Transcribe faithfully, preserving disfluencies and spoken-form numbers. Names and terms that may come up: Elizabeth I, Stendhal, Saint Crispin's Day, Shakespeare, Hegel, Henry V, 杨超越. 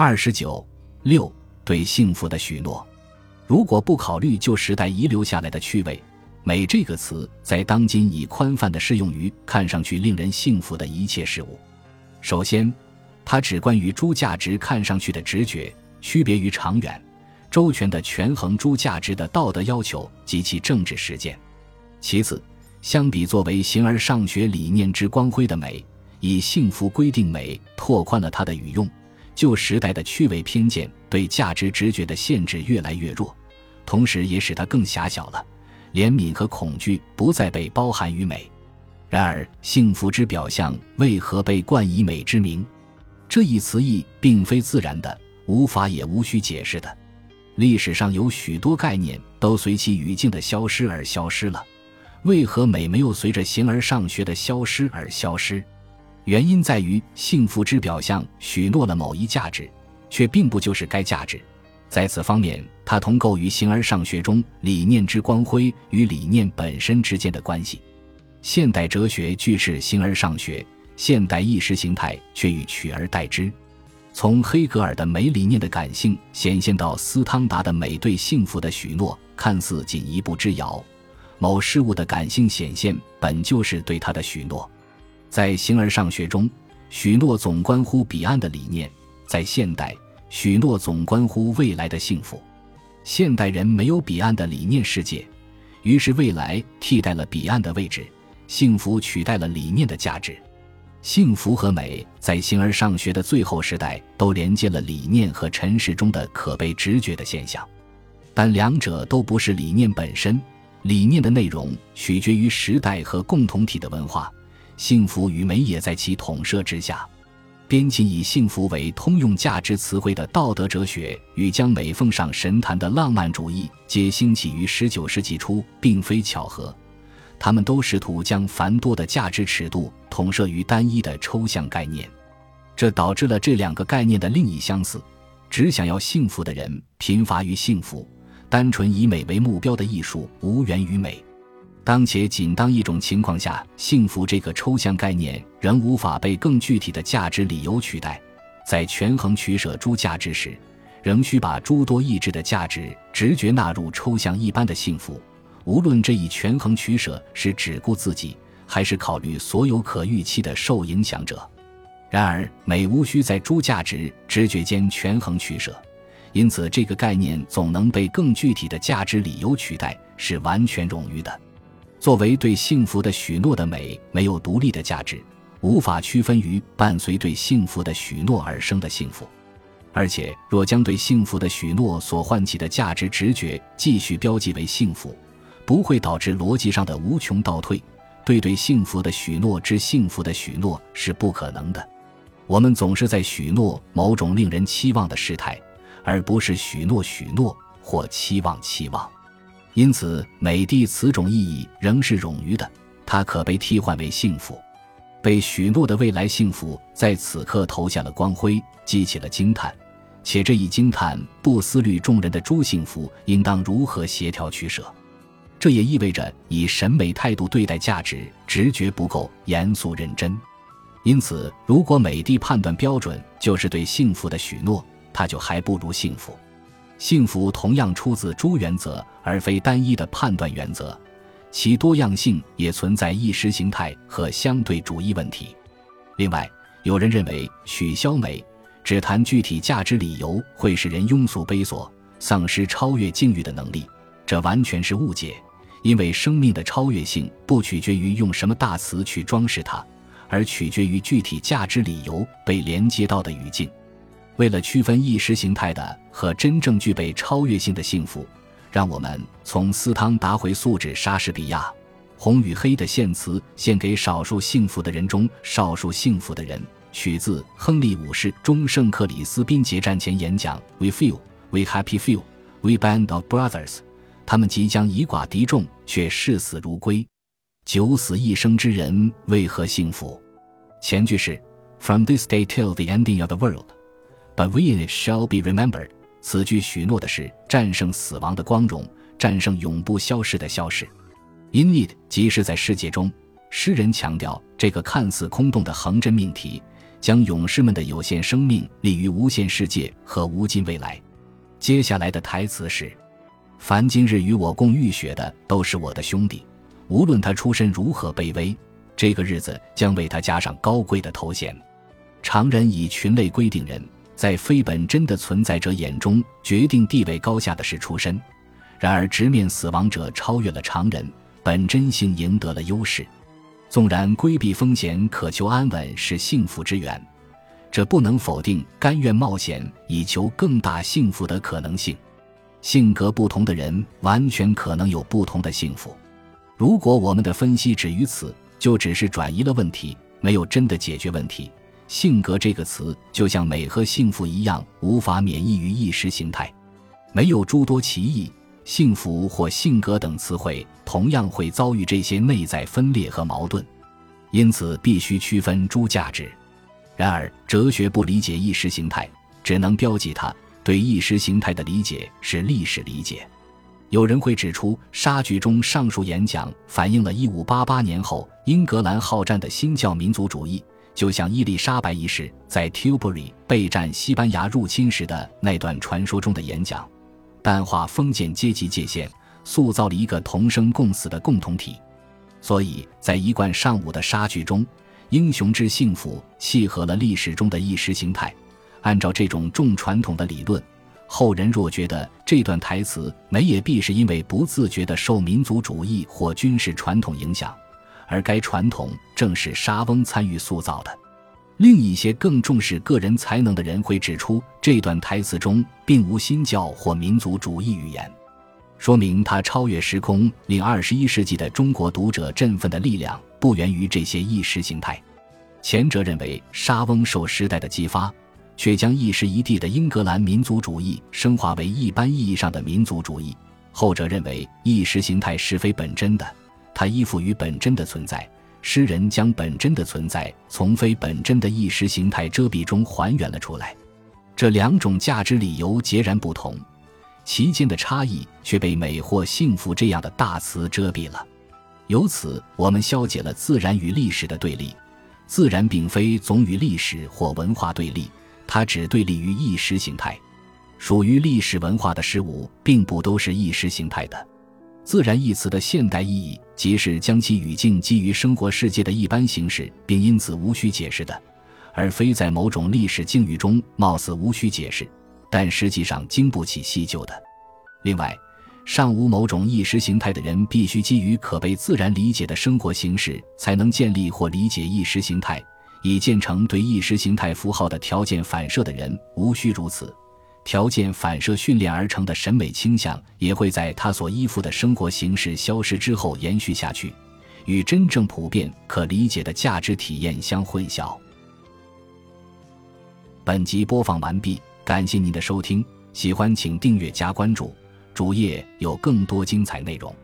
二十九 六. 对幸福的许诺。如果不考虑旧时代遗留下来的趣味，美这个词在当今已宽泛地适用于看上去令人幸福的一切事物。首先，它只关于诸价值看上去的直觉，区别于长远周全的权衡诸价值的道德要求及其政治实践。其次，相比作为形而上学理念之光辉的美，以幸福规定美拓宽了它的语用，旧时代的趣味偏见对价值直觉的限制越来越弱，同时也使它更狭小了，怜悯和恐惧不再被包含于美。然而，幸福之表象为何被冠以美之名？这一词义并非自然的，无法也无需解释的。历史上有许多概念都随其语境的消失而消失了，为何美没有随着形而上学的消失而消失？原因在于幸福之表象许诺了某一价值，却并不就是该价值。在此方面，它同构于形而上学中理念之光辉与理念本身之间的关系。现代哲学拒斥形而上学，现代意识形态却欲取而代之。从黑格尔的美理念的感性显现到斯汤达的美对幸福的许诺，看似仅一步之遥，某事物的感性显现本就是对它的许诺。在形而上学中，许诺总关乎彼岸的理念；在现代，许诺总关乎未来的幸福。现代人没有彼岸的理念世界，于是未来替代了彼岸的位置，幸福取代了理念的价值。幸福和美在形而上学的最后时代都连接了理念和尘世中的可被直觉的现象，但两者都不是理念本身，理念的内容取决于时代和共同体的文化。幸福与美也在其统摄之下。编辑以幸福为通用价值词汇的道德哲学与将美奉上神坛的浪漫主义皆兴起于十九世纪初，并非巧合，他们都试图将繁多的价值尺度统摄于单一的抽象概念，这导致了这两个概念的另一相似：只想要幸福的人贫乏于幸福，单纯以美为目标的艺术无缘于美。当且仅当一种情况下，幸福这个抽象概念仍无法被更具体的价值理由取代，在权衡取舍诸价值时，仍需把诸多意志的价值直觉纳入抽象一般的幸福，无论这一权衡取舍是只顾自己，还是考虑所有可预期的受影响者。然而，美无需在诸价值直觉间权衡取舍，因此这个概念总能被更具体的价值理由取代，是完全冗余的。作为对幸福的许诺的美没有独立的价值，无法区分于伴随对幸福的许诺而生的幸福。而且若将对幸福的许诺所唤起的价值直觉继续标记为幸福，不会导致逻辑上的无穷倒退，对对幸福的许诺之幸福的许诺是不可能的。我们总是在许诺某种令人期望的事态，而不是许诺许诺或期望期望。因此，美的此种意义仍是冗余的，它可被替换为幸福。被许诺的未来幸福在此刻投下了光辉，激起了惊叹，且这一惊叹不思虑众人的诸幸福应当如何协调取舍。这也意味着以审美态度对待价值直觉不够严肃认真。因此，如果美的判断标准就是对幸福的许诺，它就还不如幸福。幸福同样出自诸原则，而非单一的判断原则，其多样性也存在意识形态和相对主义问题。另外，有人认为取消美，只谈具体价值理由会使人庸俗悲索，丧失超越境遇的能力，这完全是误解，因为生命的超越性不取决于用什么大词去装饰它，而取决于具体价值理由被连接到的语境。为了区分意识形态的和真正具备超越性的幸福，让我们从斯汤达回溯至莎士比亚，红与黑的献词献给少数幸福的人中少数幸福的人，取自亨利五世中圣克里斯宾节战前演讲 We feel, we happy feel, we band of brothers， 他们即将以寡敌众，却视死如归。九死一生之人为何幸福？前句是 From this day till the ending of the world But we in it shall be remembered， 此句许诺的是战胜死亡的光荣，战胜永不消逝的消逝。 In it 即是在世界中，诗人强调这个看似空洞的横针命题，将勇士们的有限生命立于无限世界和无尽未来。接下来的台词是：凡今日与我共浴血的，都是我的兄弟，无论他出身如何卑微，这个日子将为他加上高贵的头衔。常人以群类规定人，在非本真的存在者眼中，决定地位高下的是出身，然而直面死亡者超越了常人，本真性赢得了优势。纵然规避风险，渴求安稳是幸福之源，这不能否定甘愿冒险以求更大幸福的可能性。性格不同的人完全可能有不同的幸福。如果我们的分析止于此，就只是转移了问题，没有真的解决问题。性格这个词就像美和幸福一样，无法免疫于意识形态。没有诸多歧义，幸福或性格等词汇同样会遭遇这些内在分裂和矛盾，因此必须区分诸价值。然而哲学不理解意识形态，只能标记它，对意识形态的理解是历史理解。有人会指出，沙剧中上述演讲反映了一五八八年后英格兰好战的新教民族主义，就像伊丽莎白一世在 Tilbury 备战西班牙入侵时的那段传说中的演讲，淡化封建阶级界限，塑造了一个同生共死的共同体。所以在一贯尚武的沙剧中，英雄之幸福契合了历史中的意识形态。按照这种重传统的理论，后人若觉得这段台词没也必是因为不自觉地受民族主义或军事传统影响，而该传统正是沙翁参与塑造的。另一些更重视个人才能的人会指出，这段台词中并无新教或民族主义语言，说明它超越时空，令二十一世纪的中国读者振奋的力量不源于这些意识形态。前者认为沙翁受时代的激发，却将一时一地的英格兰民族主义升华为一般意义上的民族主义；后者认为意识形态是非本真的，它依附于本真的存在，诗人将本真的存在从非本真的意识形态遮蔽中还原了出来。这两种价值理由截然不同，其间的差异却被美或幸福这样的大词遮蔽了。由此我们消解了自然与历史的对立，自然并非总与历史或文化对立，它只对立于意识形态。属于历史文化的事物并不都是意识形态的。自然一词的现代意义，即是将其语境基于生活世界的一般形式，并因此无需解释的，而非在某种历史境遇中貌似无需解释，但实际上经不起细究的。另外，尚无某种意识形态的人必须基于可被自然理解的生活形式，才能建立或理解意识形态，以建成对意识形态符号的条件反射的人无需如此。条件反射训练而成的审美倾向，也会在他所依附的生活形式消失之后延续下去，与真正普遍可理解的价值体验相混淆。本集播放完毕，感谢您的收听，喜欢请订阅加关注，主页有更多精彩内容。